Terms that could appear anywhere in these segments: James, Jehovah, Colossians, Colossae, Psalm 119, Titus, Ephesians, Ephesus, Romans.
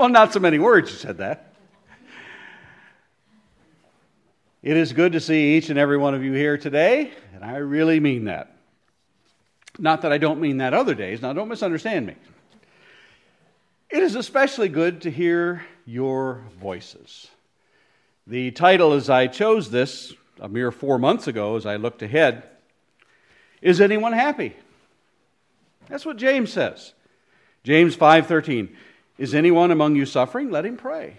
Well, not so many words you said that. It is good to see each and every one of you here today, and I really mean that. Not that I don't mean that other days. Now, don't misunderstand me. It is especially good to hear your voices. The title, as I chose this a mere 4 months ago, as I looked ahead, is anyone happy? That's what James says. James 5:13. Is anyone among you suffering? Let him pray.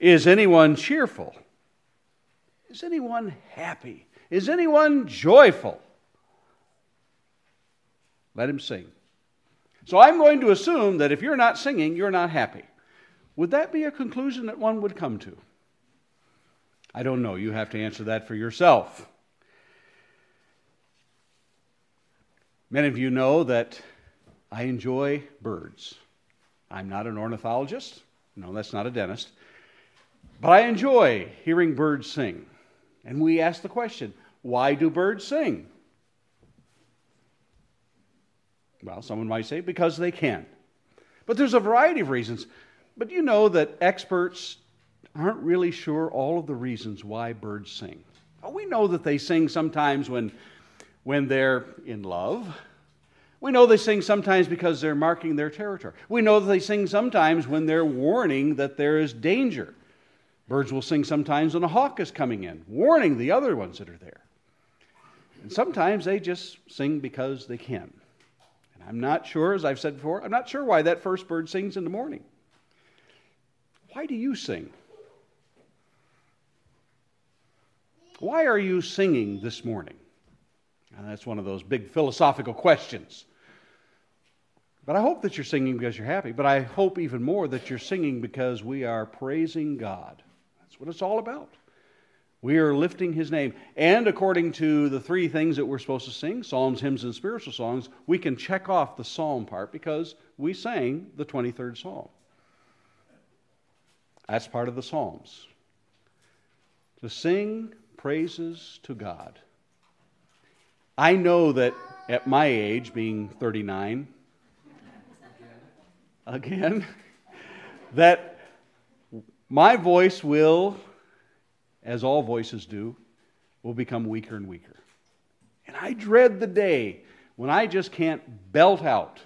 Is anyone cheerful? Is anyone happy? Is anyone joyful? Let him sing. So I'm going to assume that if you're not singing, you're not happy. Would that be a conclusion that one would come to? I don't know. You have to answer that for yourself. Many of you know that I enjoy birds. I'm not an ornithologist. No, that's not a dentist. But I enjoy hearing birds sing. And we ask the question, why do birds sing? Well, someone might say, because they can. But there's a variety of reasons. But you know that experts aren't really sure all of the reasons why birds sing. Oh, we know that they sing sometimes when they're in love. We know they sing sometimes because they're marking their territory. We know that they sing sometimes when they're warning that there is danger. Birds will sing sometimes when a hawk is coming in, warning the other ones that are there. And sometimes they just sing because they can. I'm not sure, as I've said before, I'm not sure why that first bird sings in the morning. Why do you sing? Why are you singing this morning? And that's one of those big philosophical questions. But I hope that you're singing because you're happy, but I hope even more that you're singing because we are praising God. That's what it's all about. We are lifting His name. And according to the three things that we're supposed to sing, psalms, hymns, and spiritual songs, we can check off the psalm part because we sang the 23rd psalm. That's part of the psalms. To sing praises to God. I know that at my age, being 39, again, that my voice will, as all voices do, will become weaker and weaker. And I dread the day when I just can't belt out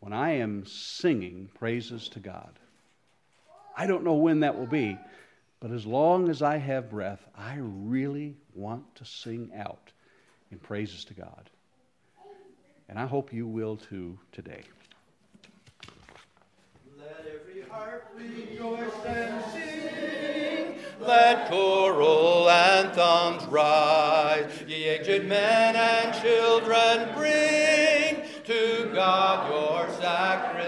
when I am singing praises to God. I don't know when that will be, but as long as I have breath, I really want to sing out in praises to God. And I hope you will too today. Let every heart rejoice and sing. Let choral anthems rise, ye aged men and children bring to God your sacrifice.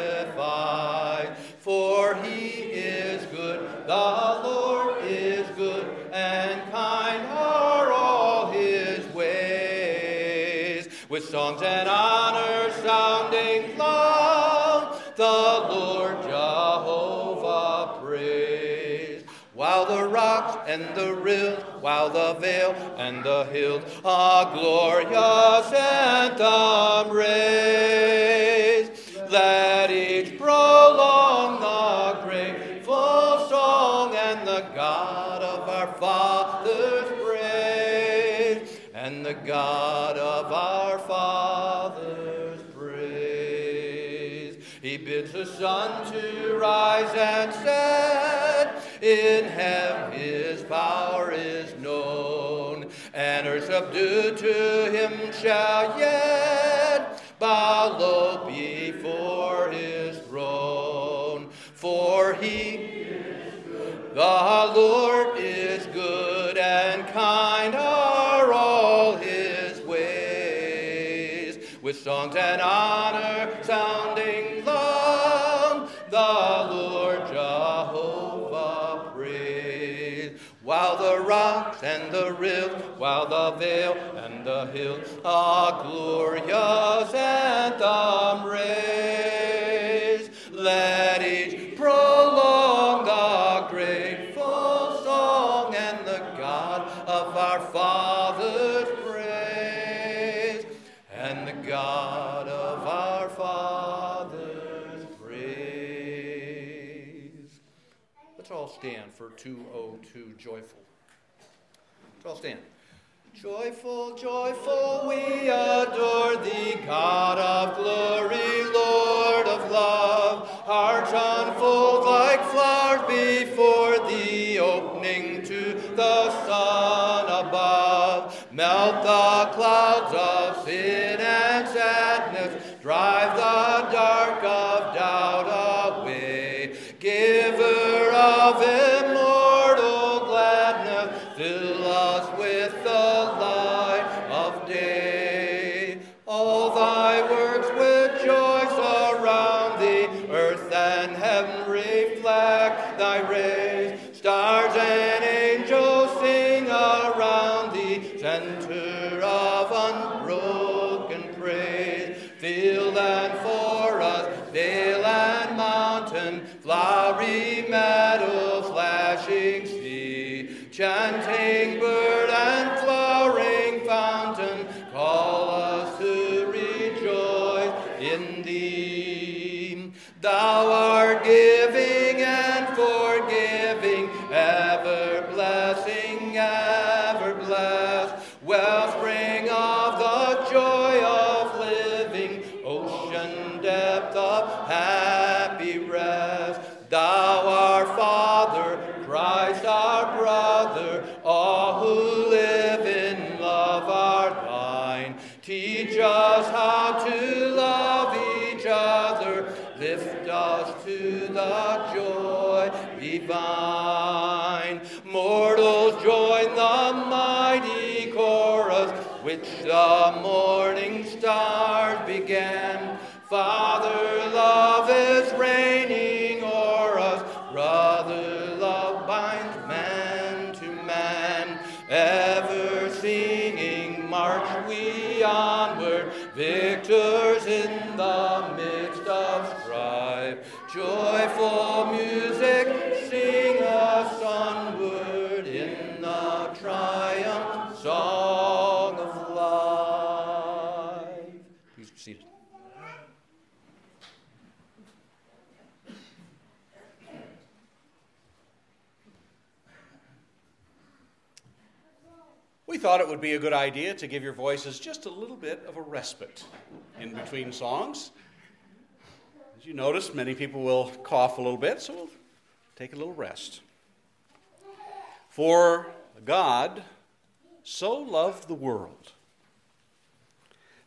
For He is good, the Lord is good, and kind are all His ways. With songs and honors sounding loud, the Lord Jehovah prays. While the rocks and the rills, while the vale and the hills, a glorious anthem raise. Let each prolong the grateful song and the God of our fathers praise, and the God of our fathers praise. He bids the sun to rise and set. In heaven His power is known, and earth subdued to Him shall yet bow low before His throne. For He is good, the Lord is good, and kind are all His ways. With songs and honor sounding long, the Lord Jehovah. While the rocks and the rills, while the vale and the hills, a glorious anthem raise. Let each prolong the grateful song and the God of our fathers praise, and the God of our fathers praise. Let's all stand for 202 Joyful. Let's all stand. Joyful, joyful, we adore thee, God of glory, Lord of love. Hearts unfold like flowers before thee, opening to the sun above. Melt the clouds of sin and sadness, drive the dark of doubt away. Giver of immortal gladness, fill us with the light of day. All thy works with joy surround thee, earth and heaven reflect thy rays. Stars and angels sing around thee, center of unbroken praise. Field and forest, dale and mountain, flowery meadow, flashing sea, chanting bird and flowering fountain, call us to rejoice in thee. Thou art giving and forgiving, ever blessing, ever blessed, wellspring of the joy of living, ocean depth of happy rest. Thou our Father, Christ our brother, all who live in love are thine. Teach us how to love each other, lift us to the joy divine. Mortals, join the mighty chorus which the morning stars began. Father, love is reigning o'er us, brother, love binds man to man. Ever singing, march we onward, victors in the midst of strife. Joyful music, sing us onward in the triumph song of life. Please be seated. We thought it would be a good idea to give your voices just a little bit of a respite in between songs. As you notice, many people will cough a little bit, so we'll take a little rest. For God so loved the world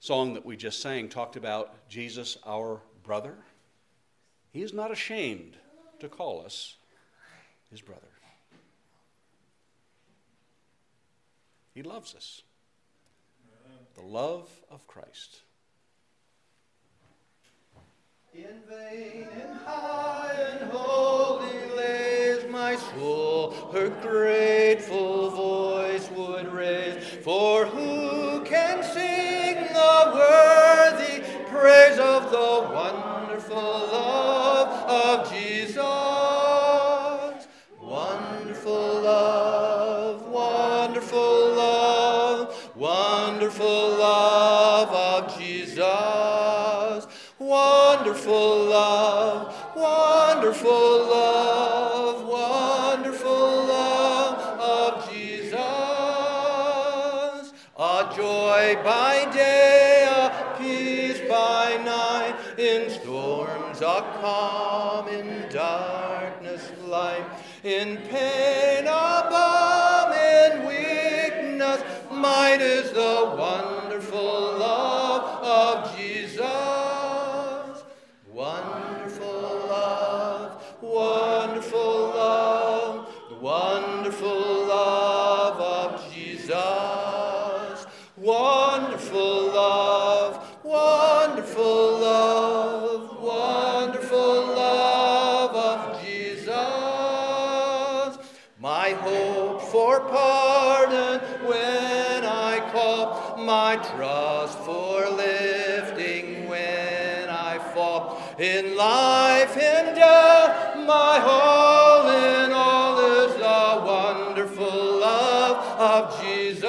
song that we just sang talked about Jesus, our brother. He is not ashamed to call us his brother. He loves us. The love of Christ. In vain and high and holy lays my soul, her grateful voice would raise. For who can sing the worthy praise of the wonderful love of Jesus? Wonderful love, wonderful love, wonderful love of Jesus. Wonderful love, wonderful love of Jesus. A joy by day, a peace by night, in storms a calm, in darkness light, in pain a balm, in weakness might is the wonderful love of Jesus. Wonderful love, the wonderful love of Jesus. Wonderful love, wonderful love of Jesus. My hope for pardon when I call, my trust for lifting when I fall. In life, in death, my all in all is the wonderful love of Jesus.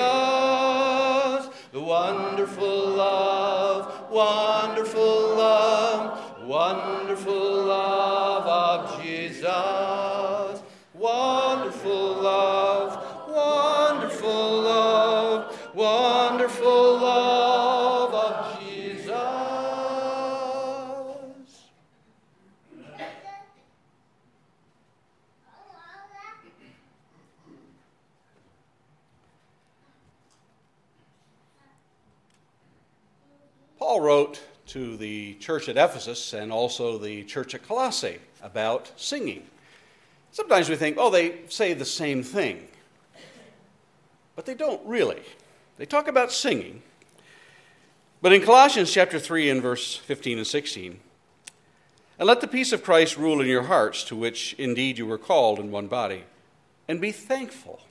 The wonderful love, wonderful love of Jesus. Wonderful love, wonderful love of Jesus. Paul wrote to the church at Ephesus and also the church at Colossae about singing. Sometimes we think, oh, they say the same thing. But they don't really. They talk about singing. But in Colossians chapter 3 and verse 15 and 16, and let the peace of Christ rule in your hearts, to which indeed you were called in one body, and be thankful.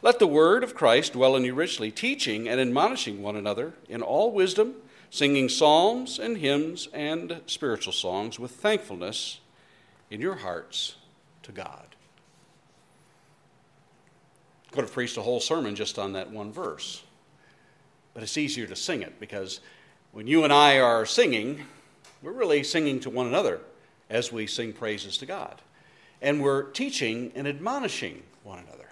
Let the word of Christ dwell in you richly, teaching and admonishing one another in all wisdom, singing psalms and hymns and spiritual songs with thankfulness in your hearts to God. Could have preached a whole sermon just on that one verse, but it's easier to sing it, because when you and I are singing, we're really singing to one another as we sing praises to God, and we're teaching and admonishing one another.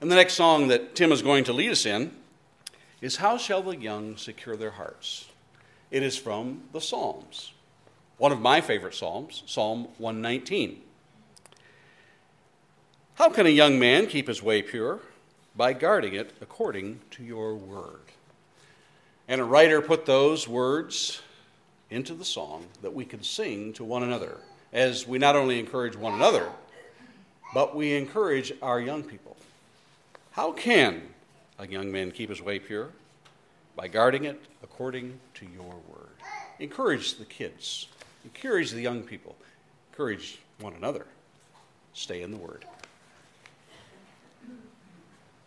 And the next song that Tim is going to lead us in is How Shall the Young Secure Their Hearts? It is from the Psalms, one of my favorite Psalms, Psalm 119. How can a young man keep his way pure? By guarding it according to your word. And a writer put those words into the song that we can sing to one another, as we not only encourage one another, but we encourage our young people. How can a young man keep his way pure? By guarding it according to your word. Encourage the kids. Encourage the young people. Encourage one another. Stay in the word.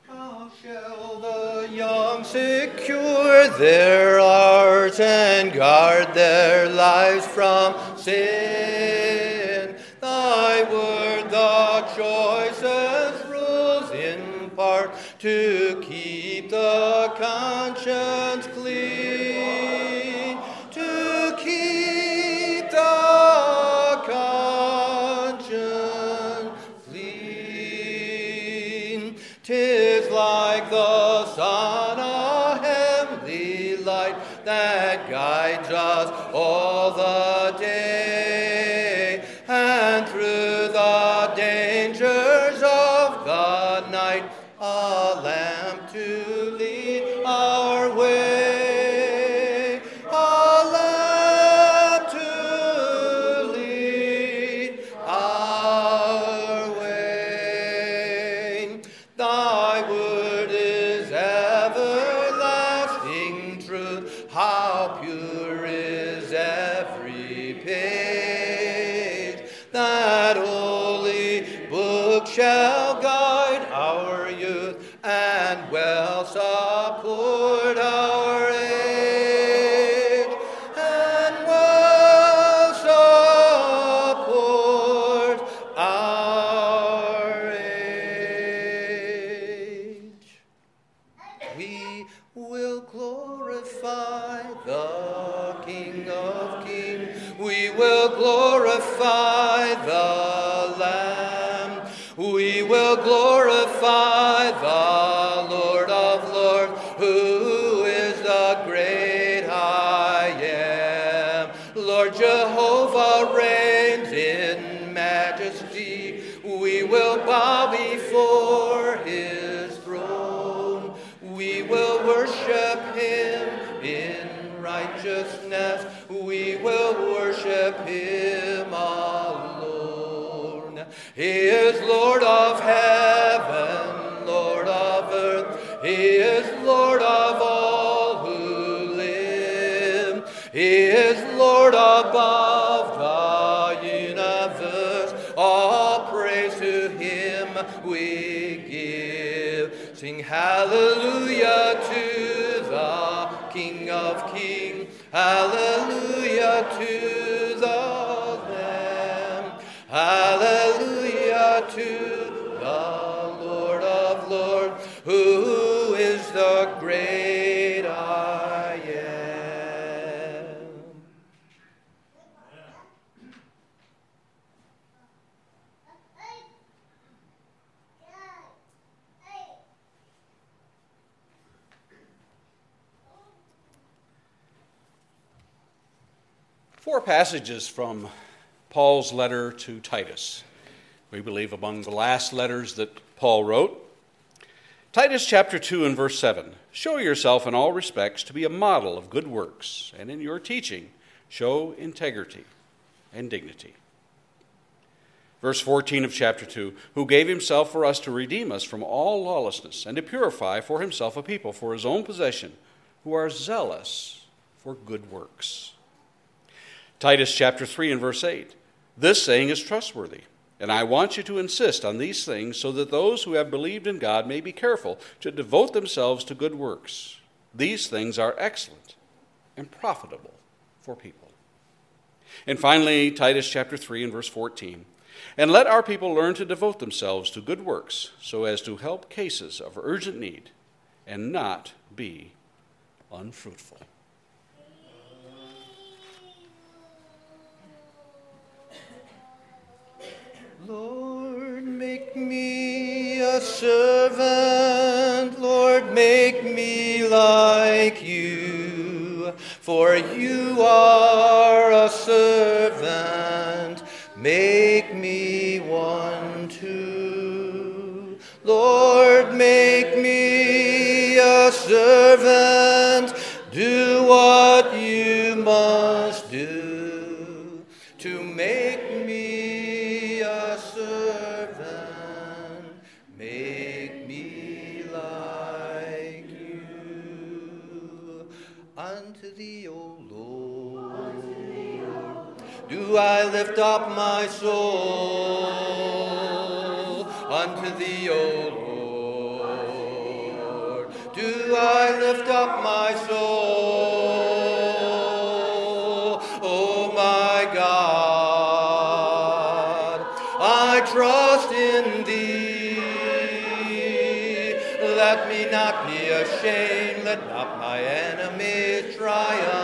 How shall the young secure their hearts and guard their lives from sin? Thy word, the choicest rules impart to keep the conscience clean, to keep the conscience clean. Like the sun, a heavenly light that guides us all the day, and through the dangers of the night, a lamp to lead our way, a lamp to lead our way. Thy word is everlasting truth, how pure is every page. That holy book shall guide our youth and well support our age, and well support our age. We will glorify the King of Kings. We will glorify the Lamb. We will glorify the Lord of Lords, who is the great I Am. Lord Jehovah reigns in majesty. We will bow before his throne. We will worship him in righteousness. We will worship him alone. He is Lord of heaven, Lord of earth. He is Lord of all who live. He is Lord above the universe. All praise to him we give. Sing hallelujah to the King of Kings. Hallelujah to the Lamb. Hallelujah to the Lord of Lords, who is the great I am. Four passages from Paul's letter to Titus. We believe among the last letters that Paul wrote. Titus chapter 2 and verse 7. Show yourself in all respects to be a model of good works, and in your teaching show integrity and dignity. Verse 14 of chapter 2, who gave himself for us to redeem us from all lawlessness and to purify for himself a people for his own possession, who are zealous for good works. Titus chapter 3 and verse 8, this saying is trustworthy. And I want you to insist on these things so that those who have believed in God may be careful to devote themselves to good works. These things are excellent and profitable for people. And finally, Titus chapter 3 and verse 14. And let our people learn to devote themselves to good works so as to help cases of urgent need and not be unfruitful. Lord, make me a servant, Lord, make me like you, for you are a servant, make me one too. Lord, make me a servant, do what you must do to make I lift up my soul unto thee, O Lord. Do I lift up my soul, O my God? I trust in thee. Let me not be ashamed. Let not my enemies triumph.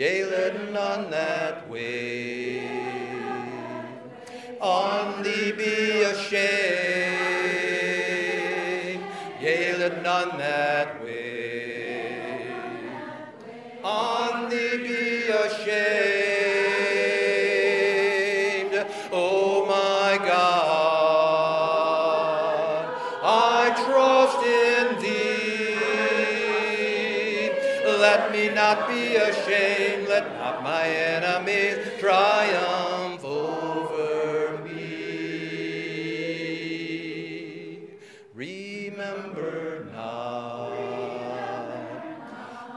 Yea, let none that way on thee be ashamed. Yea, let none that way on thee be ashamed. O my God, I trust in thee. Let me not be ashamed. Let not my enemies triumph over me. Remember not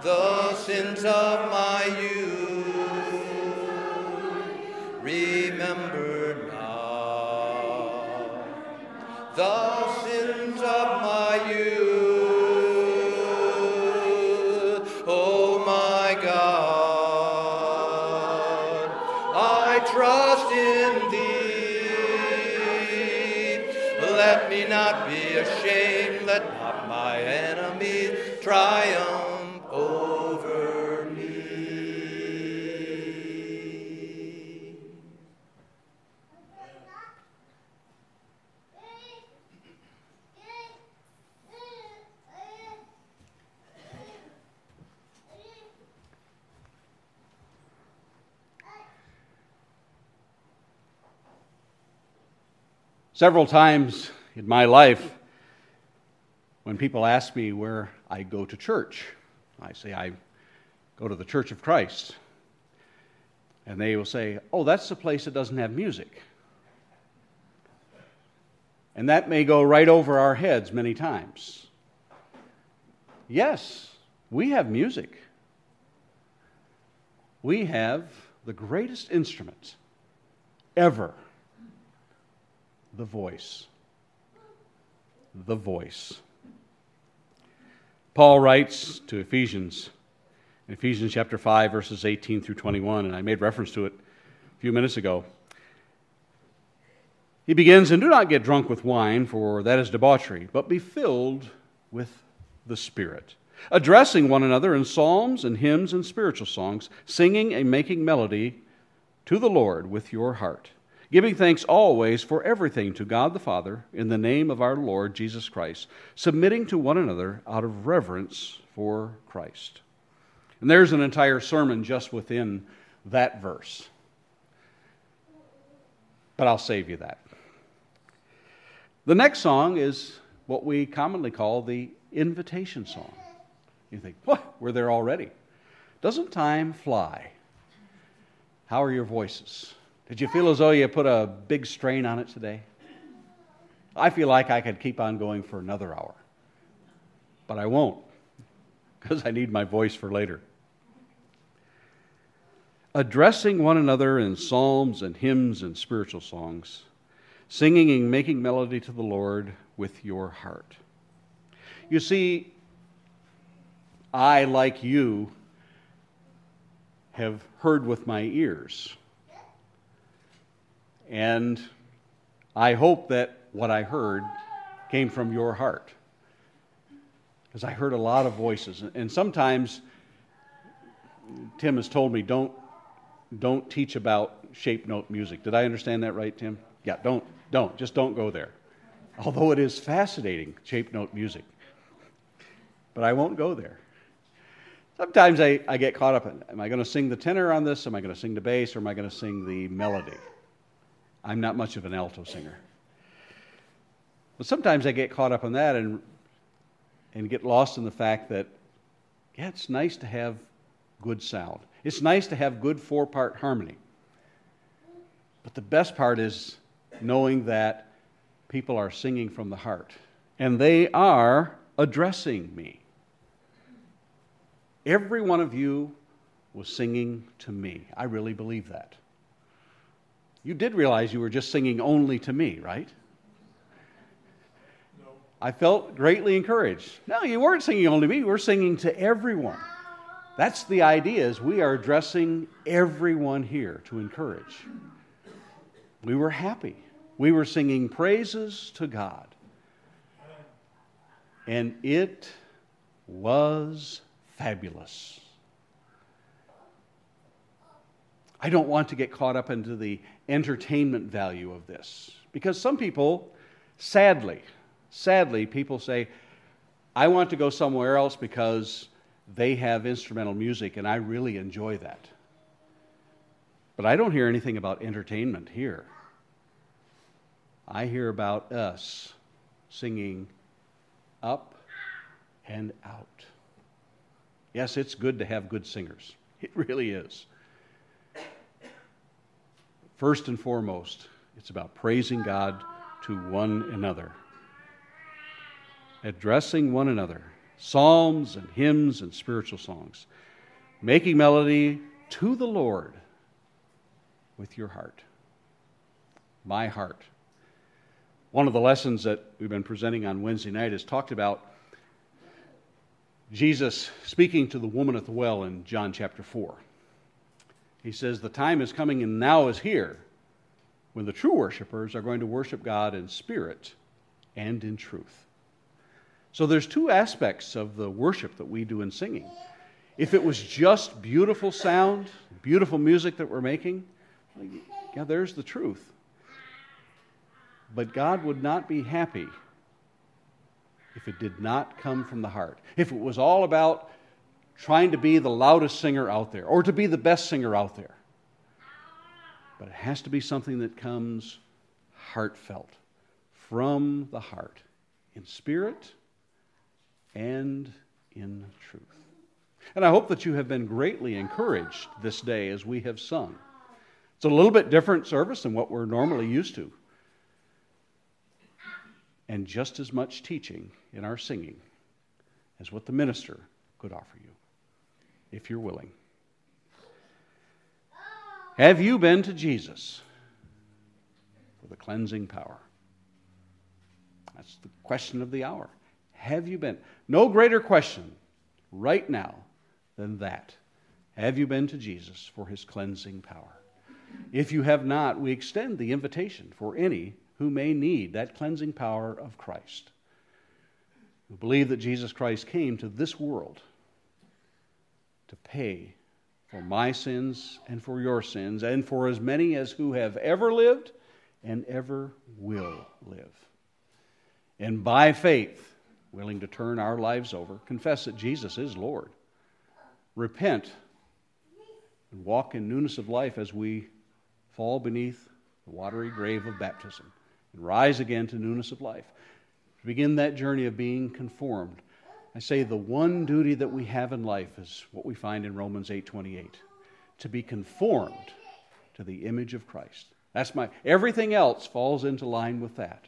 the sins of my youth. Remember not the sins of my youth. Oh my God. Trust in thee. Let me not be ashamed. Let not my enemies triumph over me. Several times in my life, when people ask me where I go to church, I say, I go to the Church of Christ. And they will say, oh, that's the place that doesn't have music. And that may go right over our heads many times. Yes, we have music. We have the greatest instrument ever, the voice. The voice. Paul writes to Ephesians, in Ephesians chapter 5, verses 18 through 21, and I made reference to it a few minutes ago. He begins, and do not get drunk with wine, for that is debauchery, but be filled with the Spirit, addressing one another in psalms and hymns and spiritual songs, singing and making melody to the Lord with your heart, giving thanks always for everything to God the Father in the name of our Lord Jesus Christ, submitting to one another out of reverence for Christ. And there's an entire sermon just within that verse. But I'll save you that. The next song is what we commonly call the invitation song. You think, what? We're there already. Doesn't time fly? How are your voices? Did you feel as though you put a big strain on it today? I feel like I could keep on going for another hour. But I won't, because I need my voice for later. Addressing one another in psalms and hymns and spiritual songs, singing and making melody to the Lord with your heart. You see, I, like you, have heard with my ears. And I hope that what I heard came from your heart. Because I heard a lot of voices. And sometimes, Tim has told me, don't teach about shape note music. Did I understand that right, Tim? Yeah, don't. Just don't go there. Although it is fascinating, shape note music. But I won't go there. Sometimes I get caught up in, am I going to sing the tenor on this? Am I going to sing the bass? Or am I going to sing the melody? I'm not much of an alto singer. But sometimes I get caught up in that and get lost in the fact that, yeah, it's nice to have good sound. It's nice to have good four-part harmony. But the best part is knowing that people are singing from the heart. And they are addressing me. Every one of you was singing to me. I really believe that. You did realize you were just singing only to me, right? No. I felt greatly encouraged. No, you weren't singing only to me. You were singing to everyone. That's the idea, is we are addressing everyone here to encourage. We were happy. We were singing praises to God. And it was fabulous. I don't want to get caught up into the entertainment value of this, because some people, sadly, people say, I want to go somewhere else because they have instrumental music and I really enjoy that. But I don't hear anything about entertainment here. I hear about us singing up and out. Yes, it's good to have good singers. It really is. First and foremost, it's about praising God to one another. Addressing one another. Psalms and hymns and spiritual songs. Making melody to the Lord with your heart. My heart. One of the lessons that we've been presenting on Wednesday night is talked about Jesus speaking to the woman at the well in John chapter 4. He says, the time is coming and now is here when the true worshipers are going to worship God in spirit and in truth. So there's two aspects of the worship that we do in singing. If it was just beautiful sound, beautiful music that we're making, yeah, there's the truth. But God would not be happy if it did not come from the heart, if it was all about trying to be the loudest singer out there or to be the best singer out there. But it has to be something that comes heartfelt, from the heart, in spirit and in truth. And I hope that you have been greatly encouraged this day as we have sung. It's a little bit different service than what we're normally used to. And just as much teaching in our singing as what the minister could offer you, if you're willing. Have you been to Jesus for the cleansing power? That's the question of the hour. Have you been? No greater question right now than that. Have you been to Jesus for his cleansing power? If you have not, we extend the invitation for any who may need that cleansing power of Christ, who believe that Jesus Christ came to this world to pay for my sins and for your sins and for as many as who have ever lived and ever will live. And by faith, willing to turn our lives over, confess that Jesus is Lord, repent, and walk in newness of life as we fall beneath the watery grave of baptism and rise again to newness of life. To begin that journey of being conformed, I say the one duty that we have in life is what we find in Romans 8:28, to be conformed to the image of Christ. Everything else falls into line with that.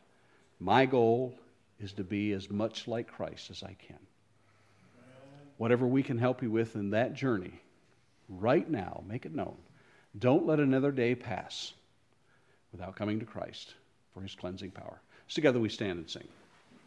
My goal is to be as much like Christ as I can. Whatever we can help you with in that journey, right now, make it known. Don't let another day pass without coming to Christ for his cleansing power. Together we stand and sing.